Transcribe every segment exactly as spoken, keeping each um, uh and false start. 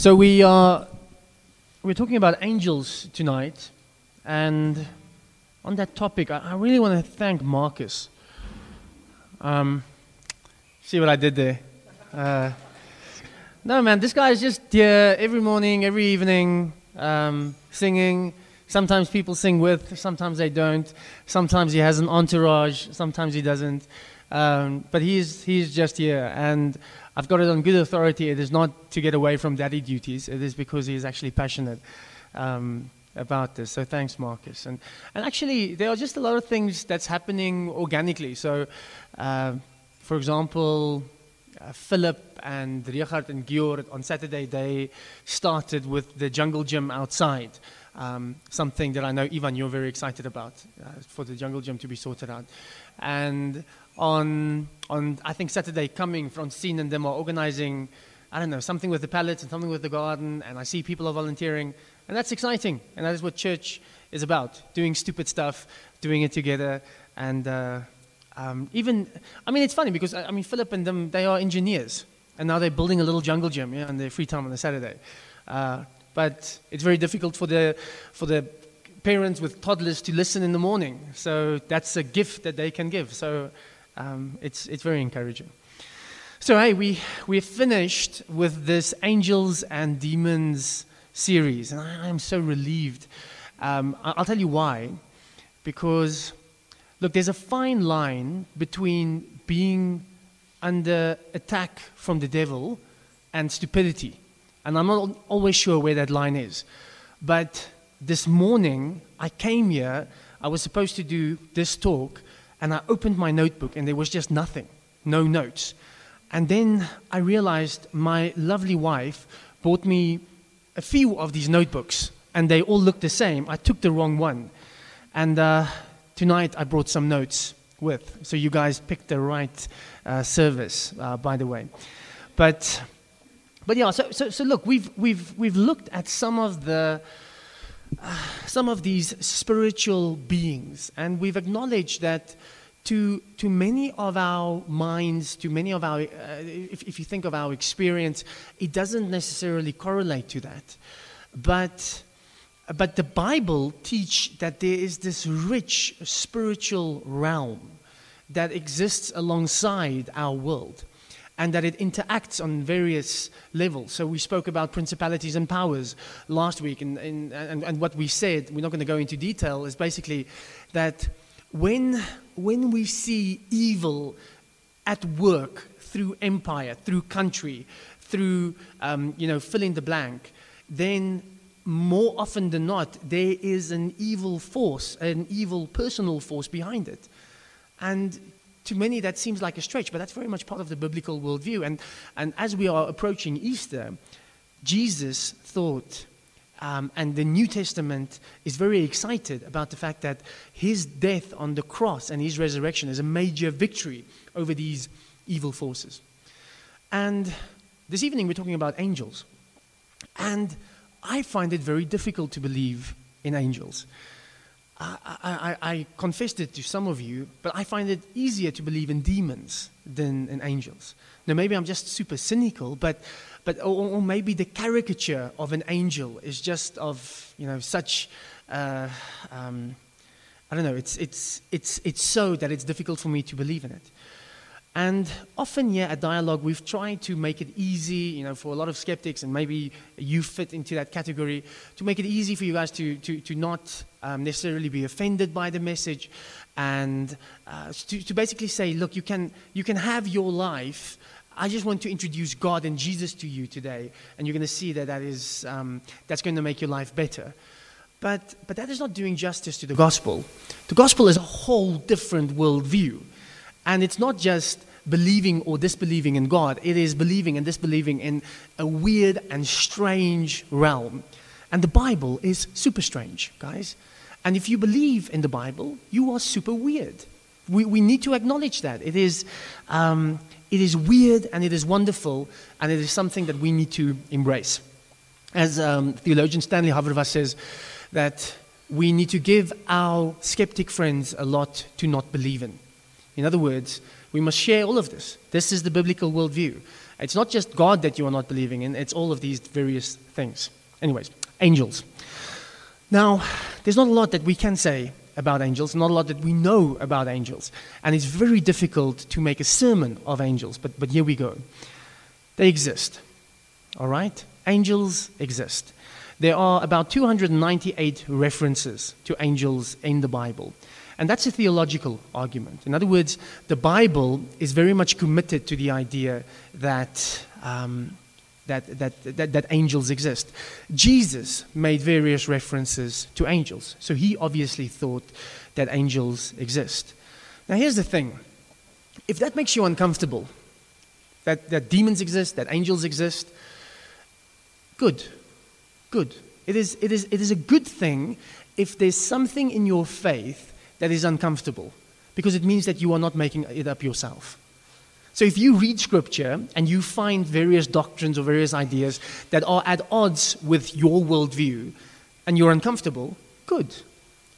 So we are we're talking about angels tonight, and on that topic, I, I really want to thank Marcus. Um, see what I did there? Uh, no, man, this guy is just here every morning, every evening, um, singing. Sometimes people sing with, sometimes they don't. Sometimes he has an entourage, sometimes he doesn't. Um, but he's he's just here, and I've got it on good authority. It is not to get away from daddy duties. It is because he is actually passionate um, about this. So thanks, Marcus. And and actually, there are just a lot of things that's happening organically. So, uh, for example, uh, Philip and Richard and Georg on Saturday, they started with the jungle gym outside. Um, something that I know, Ivan, you're very excited about, uh, for the jungle gym to be sorted out. And on, on I think, Saturday coming, Francine and them are organizing, I don't know, something with the pallets and something with the garden, and I see people are volunteering, and that's exciting, and that is what church is about, doing stupid stuff, doing it together, and uh, um, even, I mean, it's funny, because, I mean, Philip and them, they are engineers, and now they're building a little jungle gym, yeah, in their free time on a Saturday. Uh, But it's very difficult for the for the parents with toddlers to listen in the morning. So that's a gift that they can give. So um, it's it's very encouraging. So hey, we we're finished with this Angels and Demons series, and I am so relieved. Um, I'll tell you why, because look, there's a fine line between being under attack from the devil and stupidity. And I'm not always sure where that line is. But this morning, I came here, I was supposed to do this talk, and I opened my notebook, and there was just nothing, no notes. And then I realized my lovely wife bought me a few of these notebooks, and they all looked the same. I took the wrong one. And uh, tonight, I brought some notes with. So you guys picked the right uh, service, uh, by the way. But... But yeah, so, so so look, we've we've we've looked at some of the uh, some of these spiritual beings, and we've acknowledged that to to many of our minds, to many of our, uh, if if you think of our experience, it doesn't necessarily correlate to that. But but the Bible teaches that there is this rich spiritual realm that exists alongside our world, and that it interacts on various levels. So we spoke about principalities and powers last week, and, and, and, and what we said, we're not going to go into detail, is basically that when, when we see evil at work through empire, through country, through, um, you know, fill in the blank, then more often than not, there is an evil force, an evil personal force behind it. And to many, that seems like a stretch, but that's very much part of the biblical worldview. And, and as we are approaching Easter, Jesus thought, um, and the New Testament is very excited about the fact that his death on the cross and his resurrection is a major victory over these evil forces. And this evening, we're talking about angels. And I find it very difficult to believe in angels. I, I, I confessed it to some of you, but I find it easier to believe in demons than in angels. Now, maybe I'm just super cynical, but, but or, or maybe the caricature of an angel is just of, you know, such, uh, um, I don't know, it's, it's, it's, it's so that it's difficult for me to believe in it. And often, yeah, at Dialogue, we've tried to make it easy, you know, for a lot of skeptics, and maybe you fit into that category, to make it easy for you guys to, to, to not um, necessarily be offended by the message, and uh, to, to basically say, look, you can, you can have your life. I just want to introduce God and Jesus to you today, and you're going to see that, that is, um, that's going to make your life better. But, but that is not doing justice to the gospel. The gospel is a whole different worldview. And it's not just believing or disbelieving in God. It is believing and disbelieving in a weird and strange realm. And the Bible is super strange, guys. And if you believe in the Bible, you are super weird. We, we need to acknowledge that. It is, um, it is weird, and it is wonderful, and it is something that we need to embrace. As um, theologian Stanley Hauerwas says, that we need to give our skeptic friends a lot to not believe in. In other words, we must share all of this. This is the biblical worldview. It's not just God that you are not believing in, it's all of these various things. Anyways, angels. Now, there's not a lot that we can say about angels, not a lot that we know about angels. And it's very difficult to make a sermon of angels, but, but here we go. They exist, all right? Angels exist. There are about two hundred ninety-eight references to angels in the Bible. And that's a theological argument. In other words, the Bible is very much committed to the idea that, um, that, that, that, that angels exist. Jesus made various references to angels. So he obviously thought that angels exist. Now here's the thing. If that makes you uncomfortable, that, that demons exist, that angels exist, good, good. It is, it is, it is a good thing if there's something in your faith that is uncomfortable, because it means that you are not making it up yourself. So if you read scripture and you find various doctrines or various ideas that are at odds with your worldview and you're uncomfortable, good.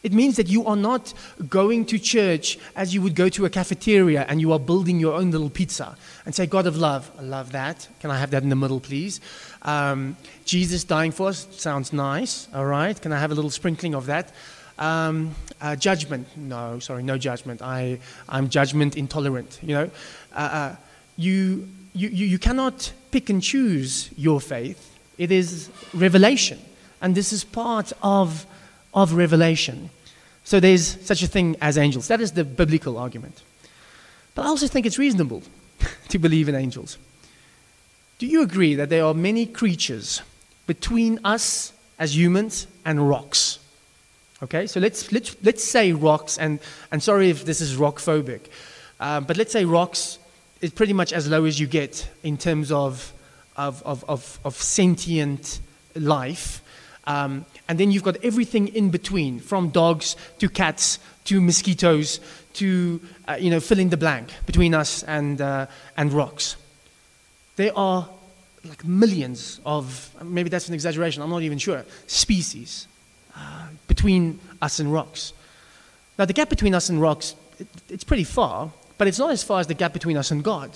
It means that you are not going to church as you would go to a cafeteria and you are building your own little pizza and say, God of love, I love that. Can I have that in the middle, please? Um, Jesus dying for us, sounds nice, all right. Can I have a little sprinkling of that? Um, uh, judgment, no, sorry, no judgment. I, I'm judgment intolerant, you know. Uh, uh, you, you, you cannot pick and choose your faith. It is revelation, and this is part of, of revelation. So there's such a thing as angels. That is the biblical argument. But I also think it's reasonable to believe in angels. Do you agree that there are many creatures between us as humans and rocks? Okay, so let's, let's, let's say rocks, and, and sorry if this is rock phobic, uh, but let's say rocks is pretty much as low as you get in terms of, of, of, of, of sentient life. Um, and then you've got everything in between, from dogs to cats to mosquitoes to, uh, you know, fill in the blank between us and, uh, and rocks. There are like millions of, maybe that's an exaggeration, I'm not even sure, species. Uh, between us and rocks. Now the gap between us and rocks, it, it's pretty far, but it's not as far as the gap between us and God.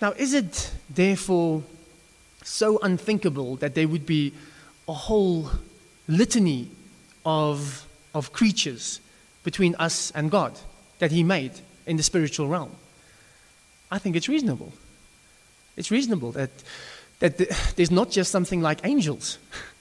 Now is it therefore so unthinkable that there would be a whole litany of, of creatures between us and God that he made in the spiritual realm? I think it's reasonable. It's reasonable that, that the, there's not just something like angels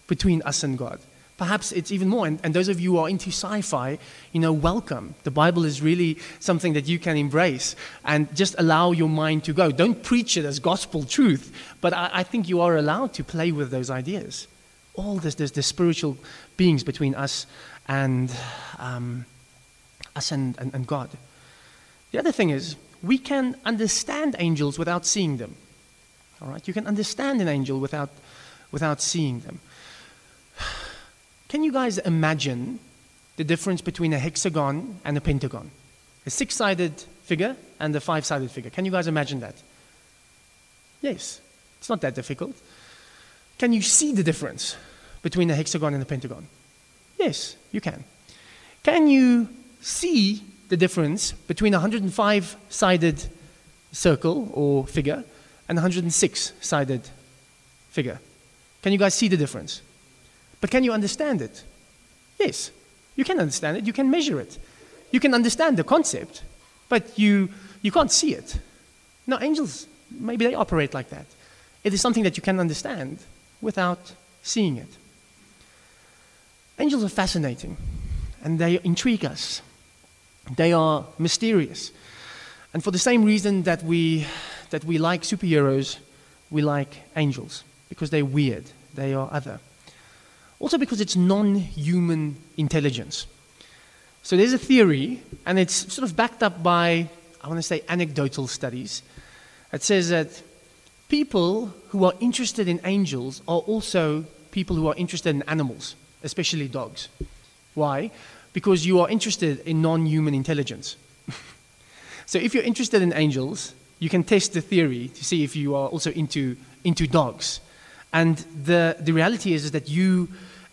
between us and God. Perhaps it's even more, and, and those of you who are into sci-fi, you know, welcome. The Bible is really something that you can embrace and just allow your mind to go. Don't preach it as gospel truth, but I, I think you are allowed to play with those ideas. All this, this, this spiritual beings between us and um, us and, and, and God. The other thing is, we can understand angels without seeing them. All right, you can understand an angel without without seeing them. Can you guys imagine the difference between a hexagon and a pentagon? A six-sided figure and a five-sided figure. Can you guys imagine that? Yes, it's not that difficult. Can you see the difference between a hexagon and a pentagon? Yes, you can. Can you see the difference between a one hundred five-sided circle or figure and a one hundred six-sided figure? Can you guys see the difference? But can you understand it? Yes, you can understand it, you can measure it. You can understand the concept, but you, you can't see it. Now angels, maybe they operate like that. It is something that you can understand without seeing it. Angels are fascinating, and they intrigue us. They are mysterious. And for the same reason that we, that we like superheroes, we like angels, because they're weird, they are other. Also because it's non-human intelligence. So there's a theory, and it's sort of backed up by, I want to say, anecdotal studies. It says that people who are interested in angels are also people who are interested in animals, especially dogs. Why? Because you are interested in non-human intelligence. So if you're interested in angels, you can test the theory to see if you are also into, into dogs. And the, the reality is, is that you,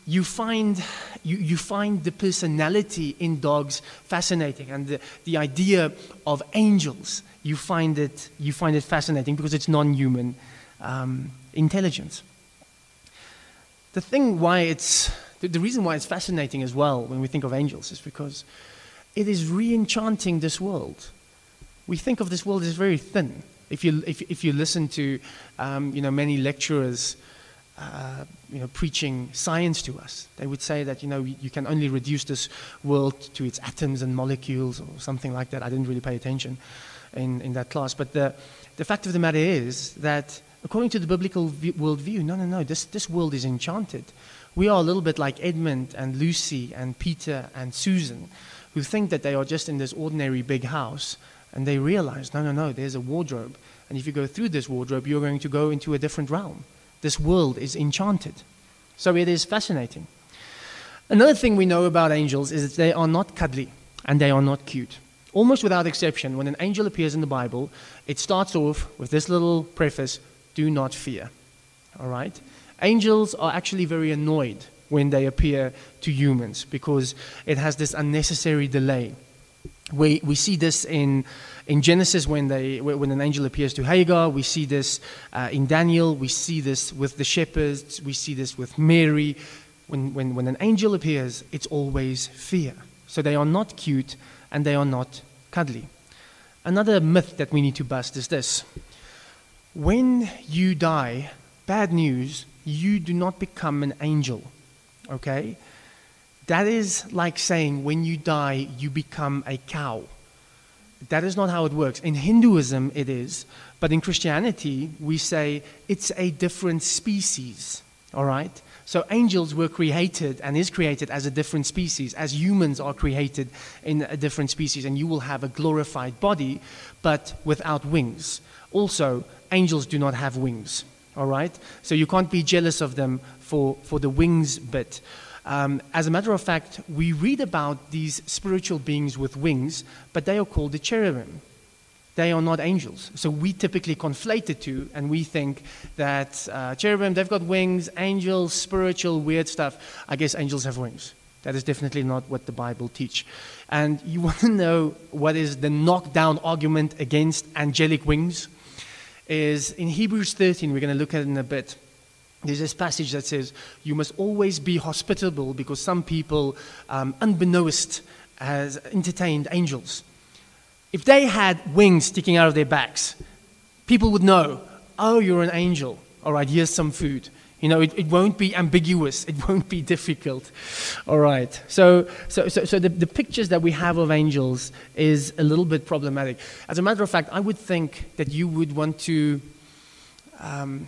you find you, you find the personality in dogs fascinating, and the, the idea of angels, you find it you find it fascinating because it's non-human um, intelligence. The thing why it's the, the reason why it's fascinating as well when we think of angels is because it is re-enchanting this world. We think of this world as very thin. If you if if you listen to um, you know many lecturers. Uh, you know, preaching science to us, they would say that you know you can only reduce this world to its atoms and molecules or something like that. I didn't really pay attention in, in that class, but the the fact of the matter is that according to the biblical worldview, no, no, no, this this world is enchanted. We are a little bit like Edmund and Lucy and Peter and Susan, who think that they are just in this ordinary big house, and they realize, no, no, no, there's a wardrobe, and if you go through this wardrobe, you're going to go into a different realm. This world is enchanted. So it is fascinating. Another thing we know about angels is that they are not cuddly and they are not cute. Almost without exception, when an angel appears in the Bible, it starts off with this little preface, do not fear. All right? Angels are actually very annoyed when they appear to humans because it has this unnecessary delay. We, we see this in, in Genesis when, they, when an angel appears to Hagar. We see this uh, in Daniel. We see this with the shepherds. We see this with Mary. When, when, when an angel appears, it's always fear. So they are not cute and they are not cuddly. Another myth that we need to bust is this. When you die, bad news, you do not become an angel, okay? That is like saying when you die, you become a cow. That is not how it works. In Hinduism, it is. But in Christianity, we say it's a different species, all right? So angels were created and is created as a different species, as humans are created in a different species, and you will have a glorified body, but without wings. Also, angels do not have wings, all right? So you can't be jealous of them for, for the wings bit. Um, as a matter of fact, we read about these spiritual beings with wings, but they are called the cherubim. They are not angels. So we typically conflate the two, and we think that uh, cherubim, they've got wings, angels, spiritual, weird stuff. I guess angels have wings. That is definitely not what the Bible teaches. And you want to know what is the knockdown argument against angelic wings? Is in Hebrews thirteen, we're going to look at it in a bit. There's this passage that says, you must always be hospitable because some people, um, unbeknownst, has entertained angels. If they had wings sticking out of their backs, people would know, oh, you're an angel. All right, here's some food. You know, it, it won't be ambiguous. It won't be difficult. All right. So, so, so, so the, the pictures that we have of angels is a little bit problematic. As a matter of fact, I would think that you would want to... Um,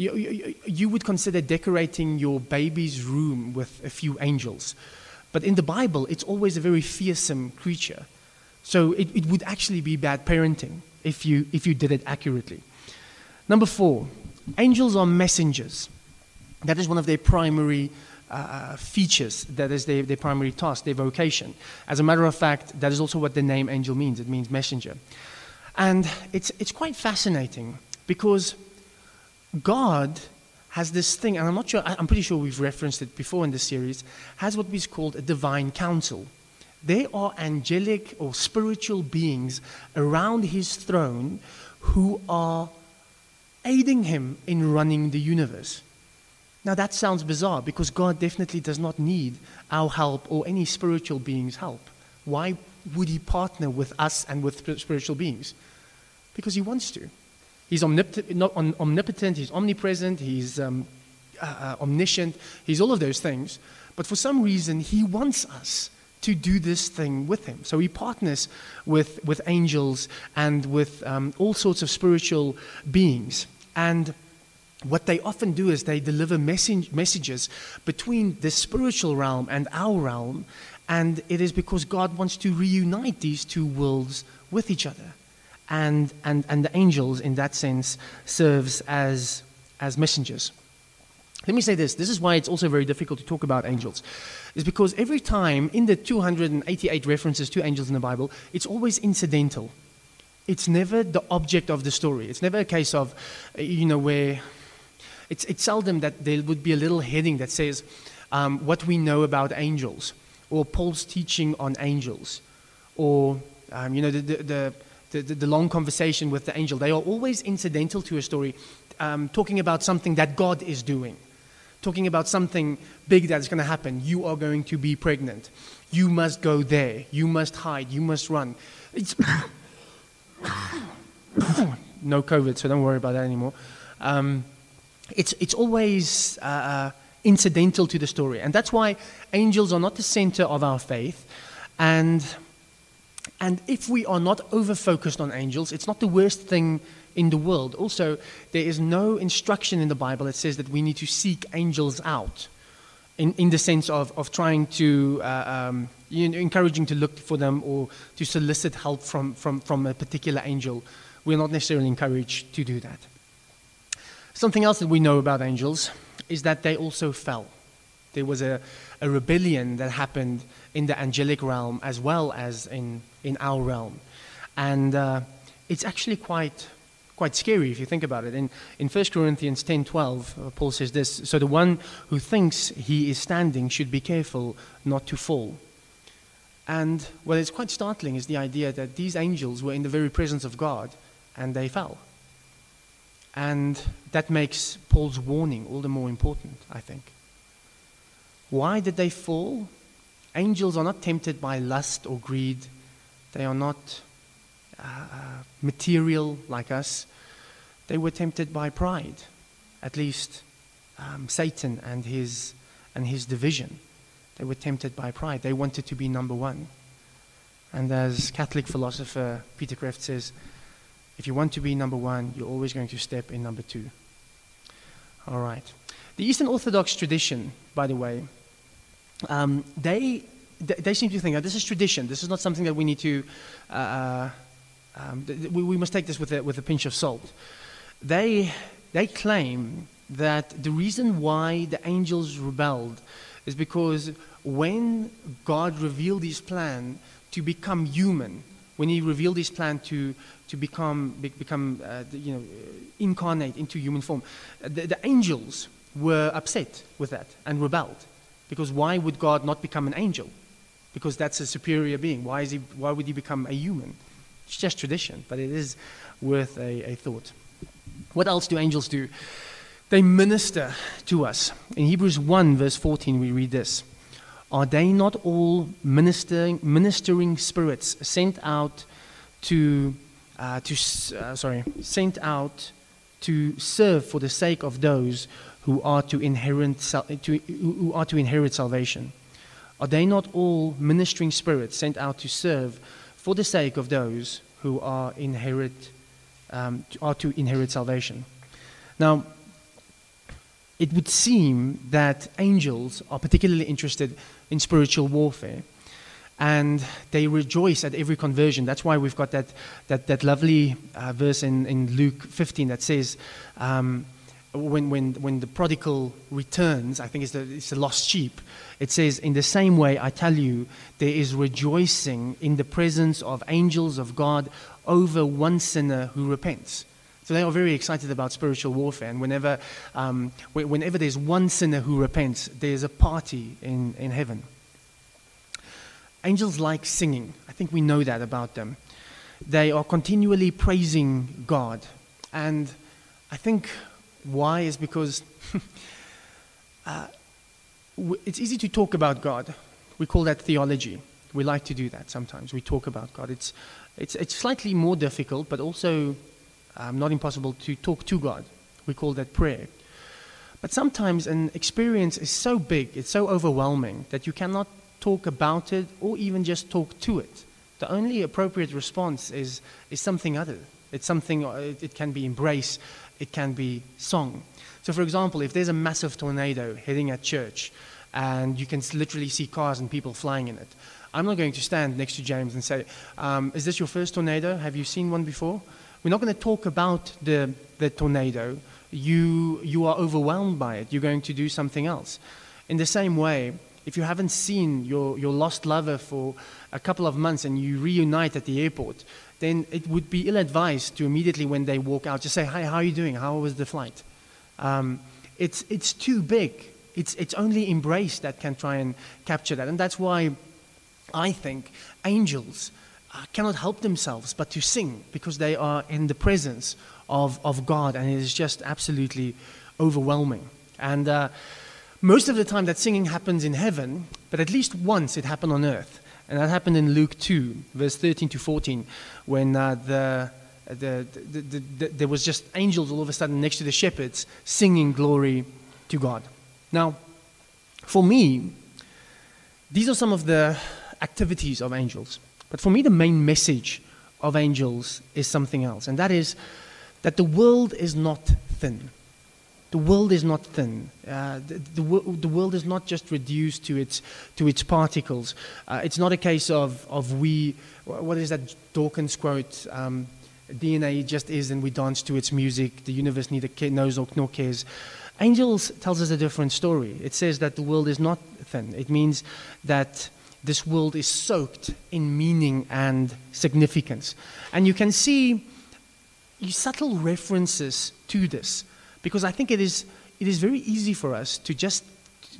You, you, you would consider decorating your baby's room with a few angels. But in the Bible, it's always a very fearsome creature. So it, it would actually be bad parenting if you, if you did it accurately. Number four, angels are messengers. That is one of their primary uh, features. That is their, their primary task, their vocation. As a matter of fact, that is also what the name angel means. It means messenger. And it's, it's quite fascinating because... God has this thing, and I'm not sure, I'm pretty sure we've referenced it before in this series, has what is called a divine council. There are angelic or spiritual beings around his throne who are aiding him in running the universe. Now that sounds bizarre because God definitely does not need our help or any spiritual being's help. Why would he partner with us and with spiritual beings? Because he wants to. He's omnipotent, he's omnipresent, he's um, uh, omniscient, he's all of those things. But for some reason, he wants us to do this thing with him. So he partners with, with angels and with um, all sorts of spiritual beings. And what they often do is they deliver message, messages between the spiritual realm and our realm. And it is because God wants to reunite these two worlds with each other. And, and and the angels, in that sense, serves as as messengers. Let me say this. This is why it's also very difficult to talk about angels. It's because every time in the two hundred eighty-eight references to angels in the Bible, it's always incidental. It's never the object of the story. It's never a case of, you know, where... It's, it's seldom that there would be a little heading that says, um, what we know about angels, or Paul's teaching on angels, or um, you know the the, the the the long conversation with the angel. They are always incidental to a story, um, talking about something that God is doing, talking about something big that's going to happen. You are going to be pregnant. You must go there. You must hide. You must run. It's no COVID, so don't worry about that anymore. Um, it's it's always uh, incidental to the story, and that's why angels are not the center of our faith. And and if we are not over focused on angels, it's not the worst thing in the world. Also, there is no instruction in the Bible that says that we need to seek angels out, in in the sense of of trying to uh, um, you know, encouraging to look for them or to solicit help from from from a particular angel. We're not necessarily encouraged to do that. Something else that we know about angels is that they also fell. There was a, a rebellion that happened in the angelic realm as well as in, in our realm. And uh, it's actually quite quite scary if you think about it. In, in First Corinthians ten twelve, uh, Paul says this, "So the one who thinks he is standing should be careful not to fall." And what is quite startling is the idea that these angels were in the very presence of God and they fell. And that makes Paul's warning all the more important, I think. Why did they fall? Angels are not tempted by lust or greed. They are not uh, material like us. They were tempted by pride, at least um, Satan and his, and his division. They were tempted by pride. They wanted to be number one. And as Catholic philosopher Peter Kreft says, if you want to be number one, you're always going to step in number two. All right. The Eastern Orthodox tradition, by the way, um, they they seem to think that this is tradition. This is not something that we need to. Uh, um, we, we must take this with a, with a pinch of salt. They they claim that the reason why the angels rebelled is because when God revealed His plan to become human, when He revealed His plan to to become become uh, you know incarnate into human form, the, the angels were upset with that and rebelled, because why would God not become an angel? Because that's a superior being. Why is he? Why would He become a human? It's just tradition, but it is worth a, a thought. What else do angels do? They minister to us. In Hebrews one verse fourteen, we read this: "Are they not all ministering ministering spirits sent out to uh, to uh, sorry sent out to serve for the sake of those who are to inherit to, who are to inherit salvation? Are they not all ministering spirits sent out to serve for the sake of those who are inherit um, are to inherit salvation?" Now, it would seem that angels are particularly interested in spiritual warfare, and they rejoice at every conversion. That's why we've got that that, that lovely uh, verse in, in Luke fifteen that says, um, when when when the prodigal returns, I think it's the it's the lost sheep. It says, "In the same way, I tell you, there is rejoicing in the presence of angels of God over one sinner who repents." So they are very excited about spiritual warfare, and whenever, um, whenever there's one sinner who repents, there's a party in, in heaven. Angels like singing. I think we know that about them. They are continually praising God, and I think why is because uh, it's easy to talk about God. We call that theology. We like to do that sometimes. We talk about God. It's it's it's slightly more difficult, but also Um, not impossible to talk to God. We call that prayer. But sometimes an experience is so big, it's so overwhelming, that you cannot talk about it or even just talk to it. The only appropriate response is is something other. It's something, it, it can be embrace, it can be song. So for example, if there's a massive tornado hitting a church and you can literally see cars and people flying in it, I'm not going to stand next to James and say, um, is this your first tornado? Have you seen one before? We're not going to talk about the, the tornado. You, you are overwhelmed by it. You're going to do something else. In the same way, if you haven't seen your, your lost lover for a couple of months and you reunite at the airport, then it would be ill-advised to immediately when they walk out just say, "Hi, how are you doing? How was the flight?" Um, it's, it's too big. It's, it's only embrace that can try and capture that. And that's why I think angels uh, cannot help themselves but to sing, because they are in the presence of, of God, and it is just absolutely overwhelming. And uh, most of the time that singing happens in heaven, but at least once it happened on earth. And that happened in Luke two, verse thirteen to fourteen, when uh, the, the, the, the, the, there was just angels all of a sudden next to the shepherds singing glory to God. Now, for me, these are some of the activities of angels. But for me, the main message of angels is something else, and that is that the world is not thin. The world is not thin. Uh, the, the, the world is not just reduced to its to its particles. Uh, it's not a case of of we. What is that Dawkins quote? Um, D N A just is, and we dance to its music. The universe neither knows nor cares. Angels tells us a different story. It says that the world is not thin. It means that this world is soaked in meaning and significance, and you can see subtle references to this. Because I think it is, it is very easy for us to just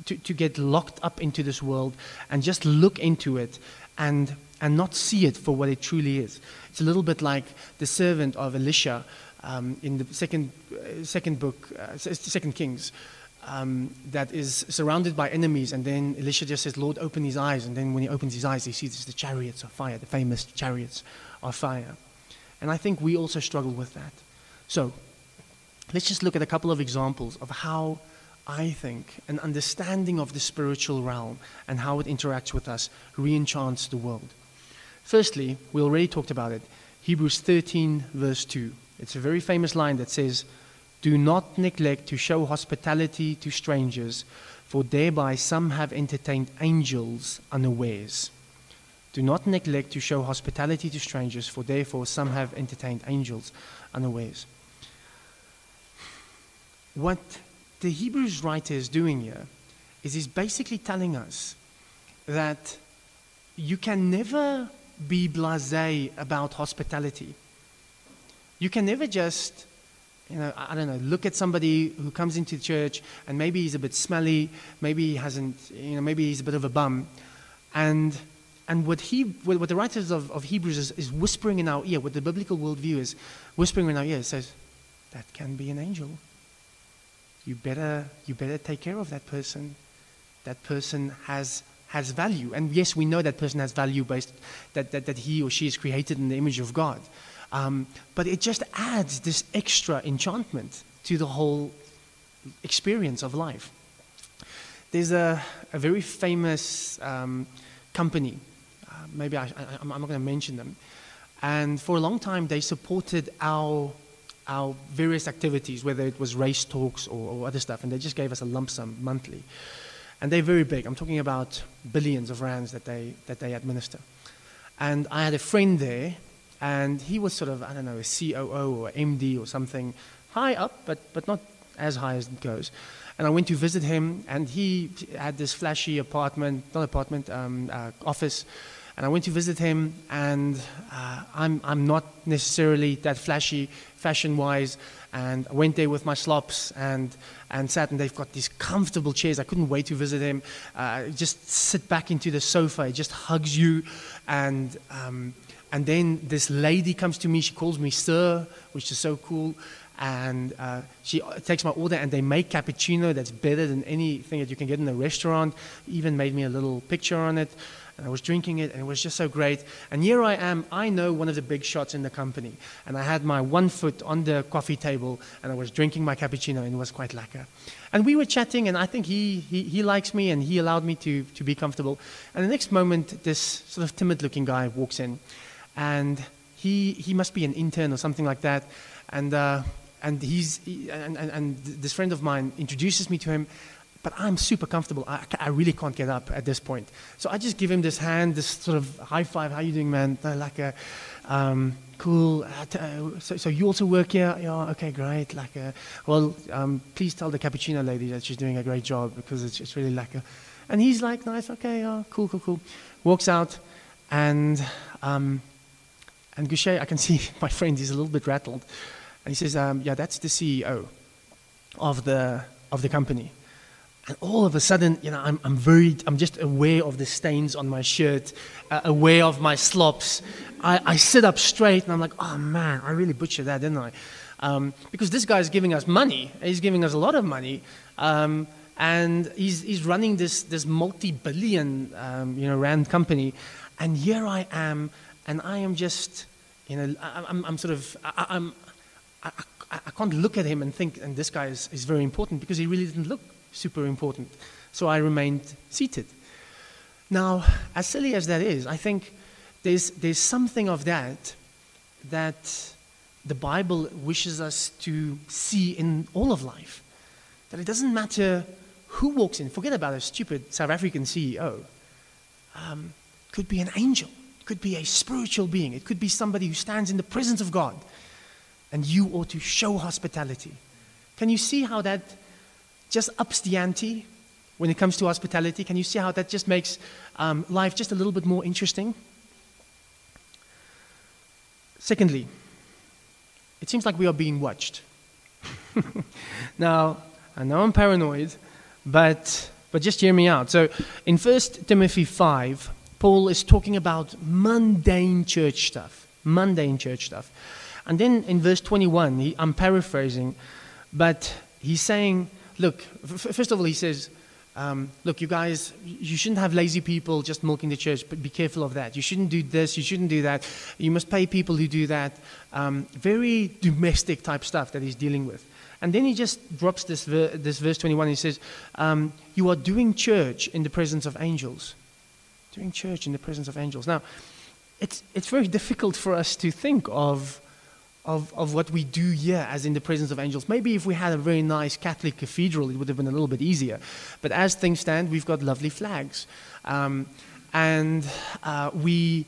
to, to get locked up into this world and just look into it and, and not see it for what it truly is. It's a little bit like the servant of Elisha um, in the second, uh, second book, uh, Second Kings, um, that is surrounded by enemies, and then Elisha just says, Lord, open his eyes. And then when he opens his eyes, he sees the chariots of fire, the famous chariots of fire. And I think we also struggle with that. So let's just look at a couple of examples of how I think an understanding of the spiritual realm and how it interacts with us re-enchants the world. Firstly, we already talked about it, Hebrews thirteen verse two. It's a very famous line that says, do not neglect to show hospitality to strangers, for thereby some have entertained angels unawares. Do not neglect to show hospitality to strangers, for therefore some have entertained angels unawares. What the Hebrews writer is doing here is he's basically telling us that you can never be blasé about hospitality. You can never just, you know, I don't know, look at somebody who comes into church and maybe he's a bit smelly, maybe he hasn't, you know, maybe he's a bit of a bum. And and what he, what the writers of, of Hebrews is, is whispering in our ear, what the biblical worldview is whispering in our ear, says, that can be an angel. You better, you better take care of that person. That person has has value, and yes, we know that person has value based that that, that he or she is created in the image of God. Um, but it just adds this extra enchantment to the whole experience of life. There's a, a very famous um, company. Uh, maybe I, I, I'm not going to mention them. And for a long time, they supported our. our various activities, whether it was race talks or, or other stuff, and they just gave us a lump sum monthly. And they're very big. I'm talking about billions of rands that they, that they administer. And I had a friend there, and he was sort of, I don't know, a C O O or M D or something, high up, but, but not as high as it goes. And I went to visit him, and he had this flashy apartment, not apartment, um, uh, office. And I went to visit him, and uh, I'm, I'm not necessarily that flashy fashion-wise, and I went there with my slops and, and sat, and they've got these comfortable chairs. I couldn't wait to visit him. Uh, just sit back into the sofa. It just hugs you, and, um, and then this lady comes to me. She calls me sir, which is so cool, and uh, she takes my order, and they make cappuccino that's better than anything that you can get in a restaurant. Even made me a little picture on it. And I was drinking it, and it was just so great. And here I am, I know one of the big shots in the company. And I had my one foot on the coffee table, and I was drinking my cappuccino, and it was quite lekker. And we were chatting, and I think he, he, he likes me, and he allowed me to, to be comfortable. And the next moment, this sort of timid-looking guy walks in. And he, he must be an intern or something like that. And, uh, and, he's, he, and, and, and this friend of mine introduces me to him. But I'm super comfortable. I, I really can't get up at this point. So I just give him this hand, this sort of high five. How you doing, man? Like a um, cool. Uh, so, so you also work here? Yeah. Okay, great. Like a, well, um, please tell the cappuccino lady that she's doing a great job, because it's, it's really like a. And he's like, nice. Okay. Yeah. Cool. Cool. Cool. Walks out, and um, and Gushay, I can see my friend. He's a little bit rattled, and he says, um, yeah, that's the C E O of the of the company. And all of a sudden, you know, I'm, I'm very, I'm just aware of the stains on my shirt, uh, aware of my slops. I, I sit up straight and I'm like, oh man, I really butchered that, didn't I? Um, because this guy's giving us money. He's giving us a lot of money. Um, and he's, he's running this, this multi-billion, um, you know, rand company. And here I am, and I am just, you know, I, I'm, I'm sort of, I, I'm, I, I, I can't look at him and think, and this guy is, is very important, because he really didn't look super important. So I remained seated. Now, as silly as that is, I think there's there's something of that that the Bible wishes us to see in all of life. That it doesn't matter who walks in. Forget about a stupid South African C E O. Um, it could be an angel. It could be a spiritual being. It could be somebody who stands in the presence of God. And you ought to show hospitality. Can you see how that just ups the ante when it comes to hospitality? Can you see how that just makes um, life just a little bit more interesting? Secondly, it seems like we are being watched. Now, I know I'm paranoid, but but just hear me out. So in First Timothy five, Paul is talking about mundane church stuff, mundane church stuff. And then in verse twenty-one, he, I'm paraphrasing, but he's saying, look, f- first of all, he says, um, look, you guys, you shouldn't have lazy people just milking the church, but be careful of that. You shouldn't do this, you shouldn't do that. You must pay people who do that. Um, very domestic type stuff that he's dealing with. And then he just drops this, ver- this verse twenty-one, he says, um, you are doing church in the presence of angels. Doing church in the presence of angels. Now, it's it's very difficult for us to think of Of, of what we do here as in the presence of angels. Maybe if we had a very nice Catholic cathedral, it would have been a little bit easier. But as things stand, we've got lovely flags. Um, and uh, we,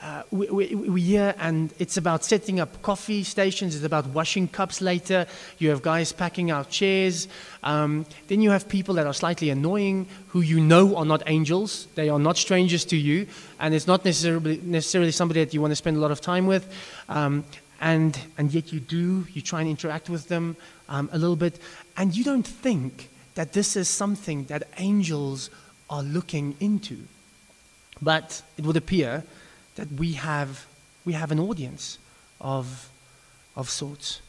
uh, we, we, we're here, and it's about setting up coffee stations. It's about washing cups later. You have guys packing out chairs. Um, then you have people that are slightly annoying, who you know are not angels. They are not strangers to you. And it's not necessarily, necessarily somebody that you want to spend a lot of time with. Um, And and yet you do, you try and interact with them um, a little bit. And you don't think that this is something that angels are looking into. But it would appear that we have we have an audience of, of sorts.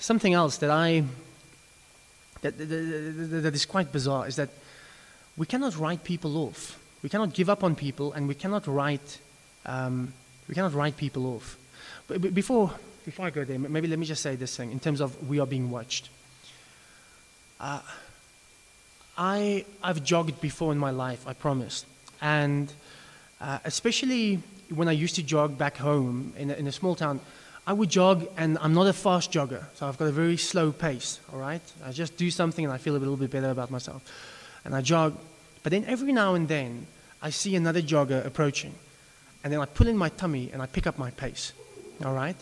Something else that I that, that, that, that is quite bizarre is that we cannot write people off. We cannot give up on people, and we cannot write... Um, We cannot write people off. But before, before I go there, maybe let me just say this thing in terms of we are being watched. Uh, I, I've jogged before in my life, I promise. And uh, especially when I used to jog back home in a, in a small town, I would jog, and I'm not a fast jogger, so I've got a very slow pace, all right? I just do something and I feel a little bit better about myself. And I jog, but then every now and then, I see another jogger approaching. And then I pull in my tummy and I pick up my pace, all right?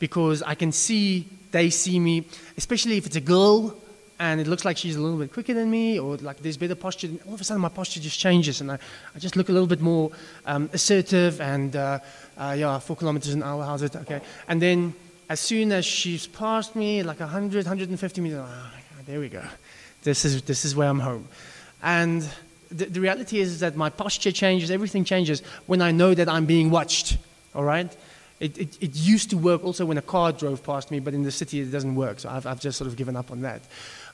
Because I can see, they see me, especially if it's a girl and it looks like she's a little bit quicker than me, or like there's better posture, and all of a sudden my posture just changes and I, I just look a little bit more um, assertive and, uh, uh, yeah, four kilometers an hour, how's it, okay? And then as soon as she's passed me, like one hundred, one hundred fifty meters, oh, there we go. This is, this is where I'm home. And... The, the reality is that my posture changes, everything changes when I know that I'm being watched, all right? It, it, it used to work also when a car drove past me, but in the city it doesn't work, so I've, I've just sort of given up on that.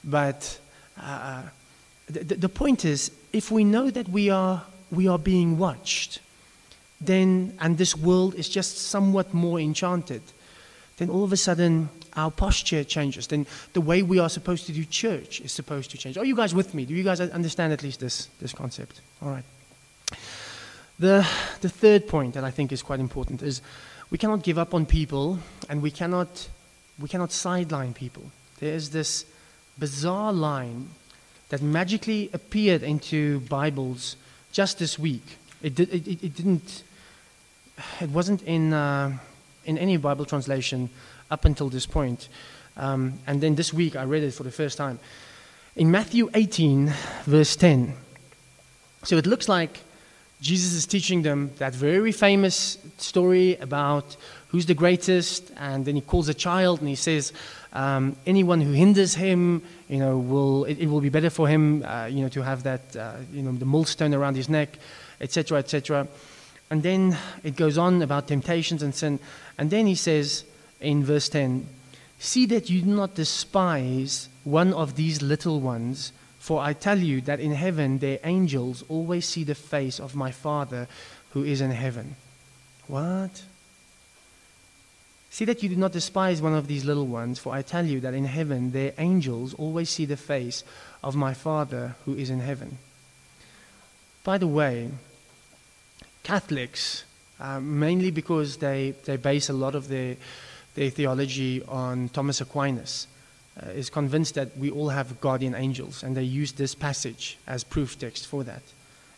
But uh, the, the point is, if we know that we are, we are being watched, then, and this world is just somewhat more enchanted, then all of a sudden our posture changes. Then the way we are supposed to do church is supposed to change. Are you guys with me? Do you guys understand at least this, this concept? All right. The, the third point that I think is quite important is we cannot give up on people, and we cannot, we cannot sideline people. There is this bizarre line that magically appeared into Bibles just this week. It, did, it, it didn't, it wasn't in... Uh, in any Bible translation up until this point. Um, and then this week I read it for the first time. In Matthew eighteen, verse ten. So it looks like Jesus is teaching them that very famous story about who's the greatest, and then he calls a child and he says, um, anyone who hinders him, you know, will it, it will be better for him, uh, you know, to have that, uh, you know, the millstone around his neck, et cetera, et cetera. And then it goes on about temptations and sin. And then he says in verse ten, see that you do not despise one of these little ones, for I tell you that in heaven their angels always see the face of my Father who is in heaven. What? See that you do not despise one of these little ones, for I tell you that in heaven their angels always see the face of my Father who is in heaven. By the way, Catholics, uh, mainly because they, they base a lot of their, their theology on Thomas Aquinas, Uh, is convinced that we all have guardian angels, and they use this passage as proof text for that.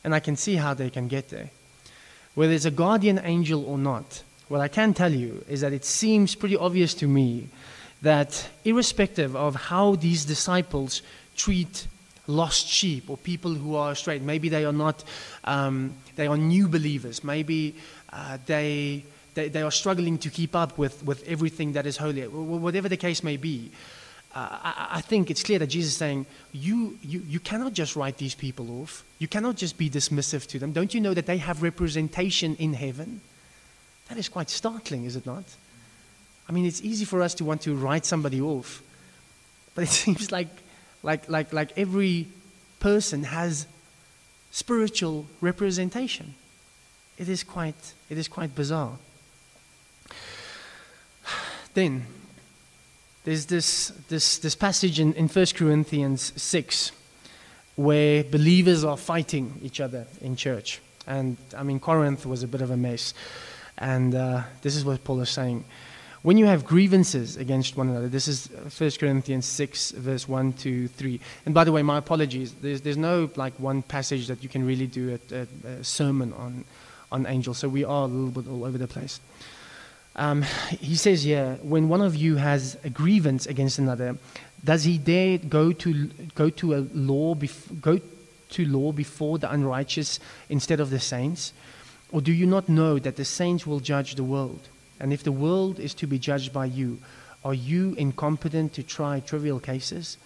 And I can see how they can get there. Whether it's a guardian angel or not, what I can tell you is that it seems pretty obvious to me that irrespective of how these disciples treat lost sheep or people who are astray, maybe they are not, um, they are new believers, maybe uh, they, they, they are struggling to keep up with, with everything that is holy, whatever the case may be, Uh, I, I think it's clear that Jesus is saying, you, you, you cannot just write these people off. You cannot just be dismissive to them. Don't you know that they have representation in heaven? That is quite startling, is it not? I mean, it's easy for us to want to write somebody off, but it seems like, like, like, like every person has spiritual representation. It is quite, it is quite bizarre. Then, there's this, this, this passage in, in First Corinthians six where believers are fighting each other in church. And, I mean, Corinth was a bit of a mess. And uh, this is what Paul is saying. When you have grievances against one another, this is First Corinthians six, verse one to three. And by the way, my apologies. There's, there's no, like, one passage that you can really do a, a, a sermon on, on angels. So we are a little bit all over the place. Um, he says here, when one of you has a grievance against another, does he dare go to go to a law bef- go to law before the unrighteous instead of the saints? Or do you not know that the saints will judge the world? And if the world is to be judged by you, are you incompetent to try trivial cases?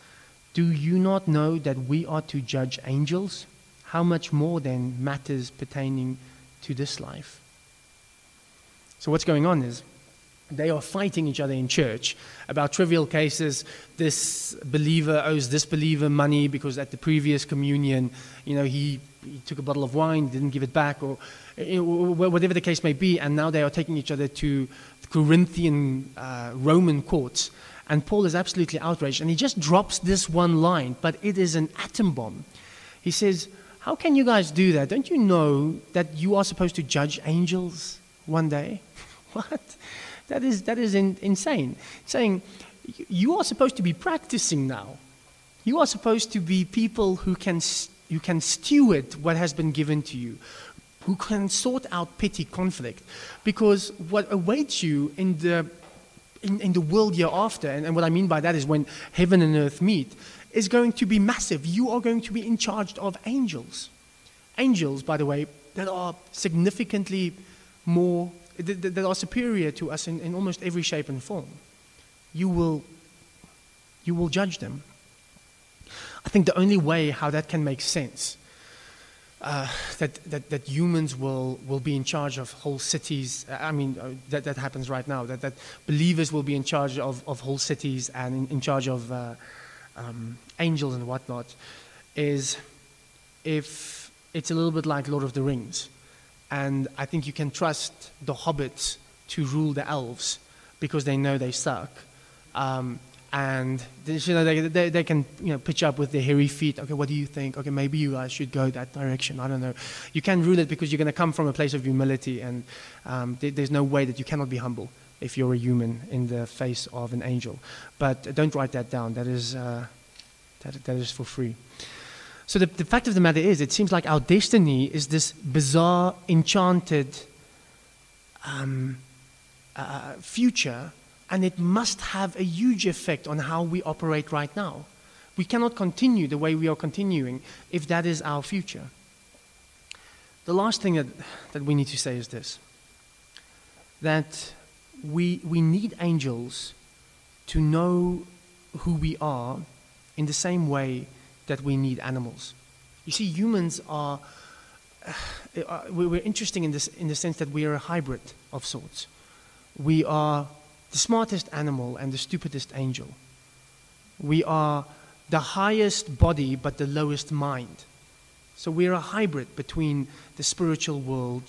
Do you not know that we are to judge angels? How much more then matters pertaining to this life? So what's going on is they are fighting each other in church about trivial cases. This believer owes this believer money because at the previous communion, you know, he, he took a bottle of wine, didn't give it back, or you know, whatever the case may be. And now they are taking each other to Corinthian uh, Roman courts. And Paul is absolutely outraged. And he just drops this one line, but it is an atom bomb. He says, how can you guys do that? Don't you know that you are supposed to judge angels one day? What? That is that is in, insane. Saying, you are supposed to be practicing now. You are supposed to be people who can you can steward what has been given to you, who can sort out petty conflict, because what awaits you in the in, in the world hereafter, and, and what I mean by that is when heaven and earth meet, is going to be massive. You are going to be in charge of angels, angels, by the way, that are significantly more, that are superior to us in, in almost every shape and form. You will, you will judge them. I think the only way how that can make sense, uh, that, that that humans will will be in charge of whole cities. I mean, uh, that that happens right now. That that believers will be in charge of, of whole cities and in, in charge of uh, um, angels and whatnot, is if it's a little bit like Lord of the Rings. And I think you can trust the hobbits to rule the elves because they know they suck, um, and they, you know, they, they they can you know pitch up with their hairy feet. Okay, what do you think? Okay, maybe you guys should go that direction. I don't know. You can rule it because you're going to come from a place of humility, and um, there, there's no way that you cannot be humble if you're a human in the face of an angel. But don't write that down. That is uh, that that is for free. So the, the fact of the matter is, it seems like our destiny is this bizarre, enchanted um, uh, future, and it must have a huge effect on how we operate right now. We cannot continue the way we are continuing if that is our future. The last thing that, that we need to say is this, that we, we need angels to know who we are in the same way that we need animals. You see, humans are, uh, we're interesting in this in the sense that we are a hybrid of sorts. We are the smartest animal and the stupidest angel. We are the highest body but the lowest mind. So we are a hybrid between the spiritual world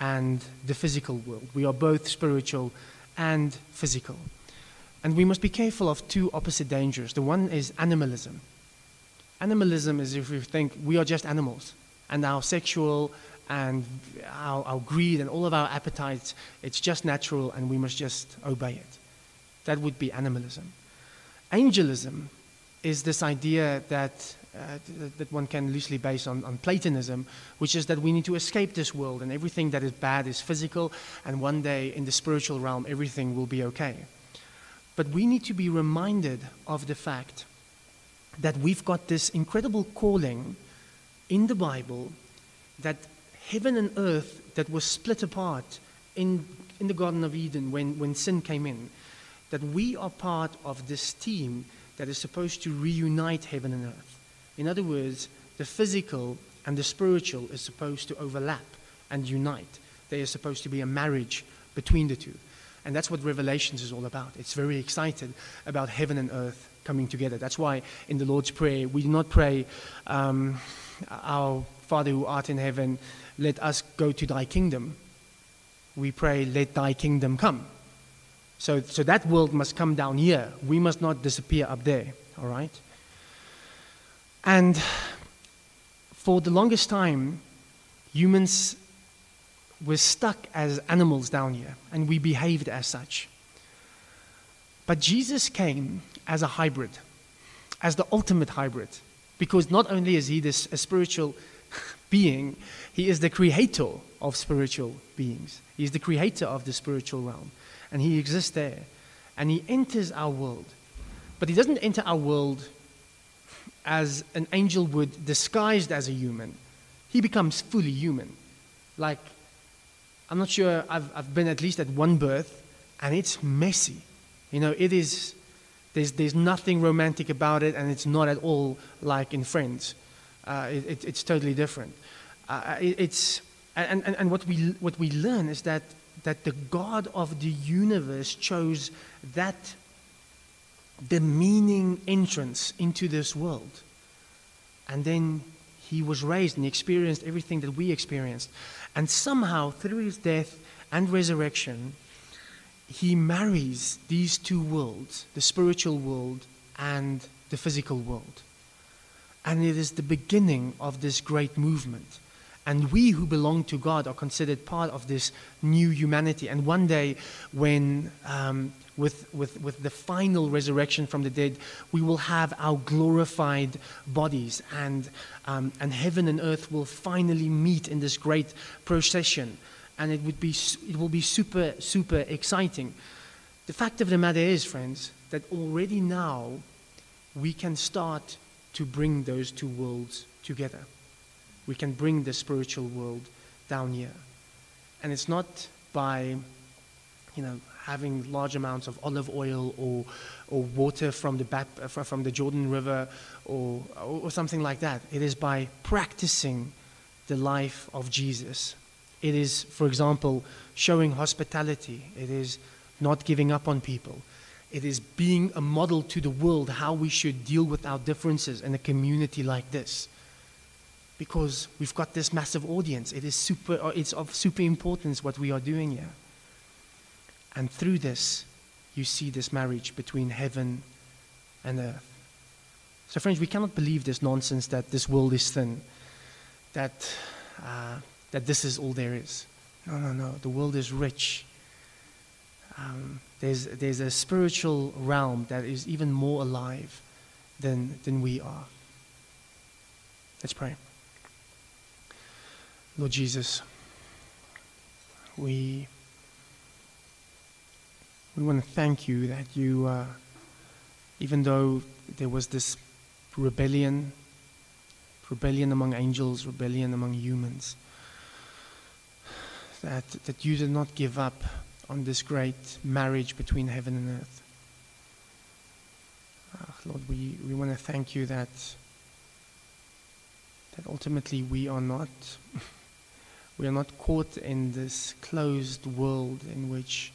and the physical world. We are both spiritual and physical. And we must be careful of two opposite dangers. The one is animalism. Animalism is if we think we are just animals, and our sexual and our, our greed and all of our appetites, it's just natural and we must just obey it. That would be animalism. Angelism is this idea that uh, that one can loosely base on, on Platonism, which is that we need to escape this world and everything that is bad is physical, and one day in the spiritual realm everything will be okay. But we need to be reminded of the fact that we've got this incredible calling in the Bible, that heaven and earth that was split apart in, in the Garden of Eden when, when sin came in, that we are part of this team that is supposed to reunite heaven and earth. In other words, the physical and the spiritual is supposed to overlap and unite. There is supposed to be a marriage between the two. And that's what Revelations is all about. It's very excited about heaven and earth coming together. That's why in the Lord's Prayer, we do not pray, um, our Father who art in heaven, let us go to thy kingdom. We pray, let thy kingdom come. So, so that world must come down here. We must not disappear up there, all right? And for the longest time, humans were stuck as animals down here, and we behaved as such. But Jesus came as a hybrid, as the ultimate hybrid, because not only is he this a spiritual being, he is the creator of spiritual beings. He is the creator of the spiritual realm, and he exists there, and he enters our world. But he doesn't enter our world as an angel would, disguised as a human. He becomes fully human. Like, I'm not sure, I've, I've been at least at one birth, and it's messy. You know, it is, there's, there's nothing romantic about it, and it's not at all like in Friends. Uh, it, it, it's totally different. Uh, it, it's, and, and, and what we, what we learn is that, that the God of the universe chose that demeaning entrance into this world. And then he was raised and he experienced everything that we experienced. And somehow, through his death and resurrection, he marries these two worlds, the spiritual world and the physical world. And it is the beginning of this great movement. And we who belong to God are considered part of this new humanity. And one day, when um, with, with, with the final resurrection from the dead, we will have our glorified bodies, and, um, and heaven and earth will finally meet in this great procession. And it would be, it will be super, super exciting. The fact of the matter is, friends, that already now we can start to bring those two worlds together. We can bring the spiritual world down here. And it's not by, you know, having large amounts of olive oil or or water from the Bap- from the Jordan River or, or something like that. It is by practicing the life of Jesus. It is, for example, showing hospitality. It is not giving up on people. It is being a model to the world how we should deal with our differences in a community like this. Because we've got this massive audience. It is super, it's of super importance what we are doing here. And through this, you see this marriage between heaven and earth. So friends, we cannot believe this nonsense that this world is thin, that, uh, that this is all there is. No, no, no, the world is rich. Um, there's, there's a spiritual realm that is even more alive than, than we are. Let's pray. Lord Jesus, we we want to thank you that you, uh, even though there was this rebellion, rebellion among angels, rebellion among humans, that, that you did not give up on this great marriage between heaven and earth. Ah, Lord, we, we want to thank you that, that ultimately we are not we are not caught in this closed world in which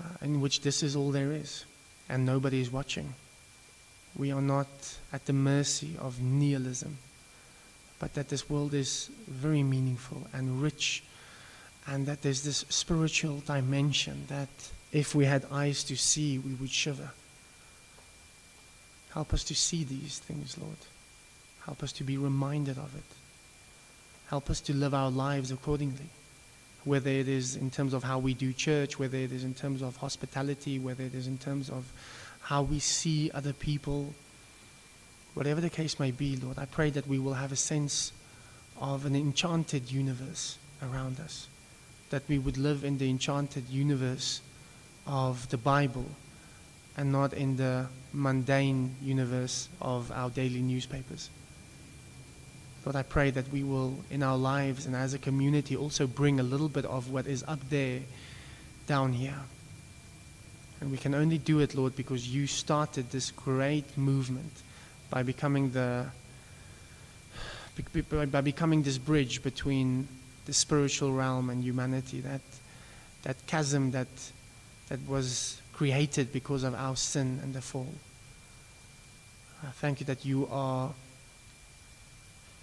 uh, in which this is all there is and nobody is watching. We are not at the mercy of nihilism, but that this world is very meaningful and rich, and that there's this spiritual dimension that if we had eyes to see, we would shiver. Help us to see these things, Lord. Help us to be reminded of it. Help us to live our lives accordingly, whether it is in terms of how we do church, whether it is in terms of hospitality, whether it is in terms of how we see other people. Whatever the case may be, Lord, I pray that we will have a sense of an enchanted universe around us, that we would live in the enchanted universe of the Bible and not in the mundane universe of our daily newspapers. Lord, I pray that we will, in our lives and as a community, also bring a little bit of what is up there, down here. And we can only do it, Lord, because you started this great movement by becoming the by becoming this bridge between the spiritual realm and humanity, that that chasm that that was created because of our sin and the fall. I thank you that you are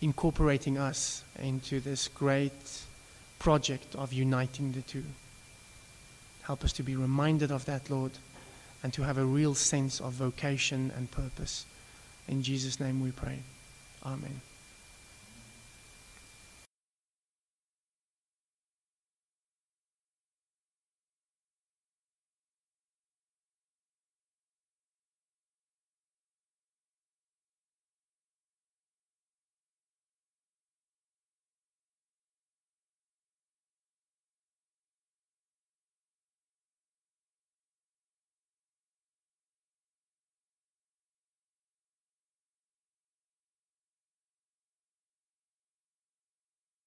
incorporating us into this great project of uniting the two. Help us to be reminded of that, Lord, and to have a real sense of vocation and purpose. In Jesus' name we pray. Amen.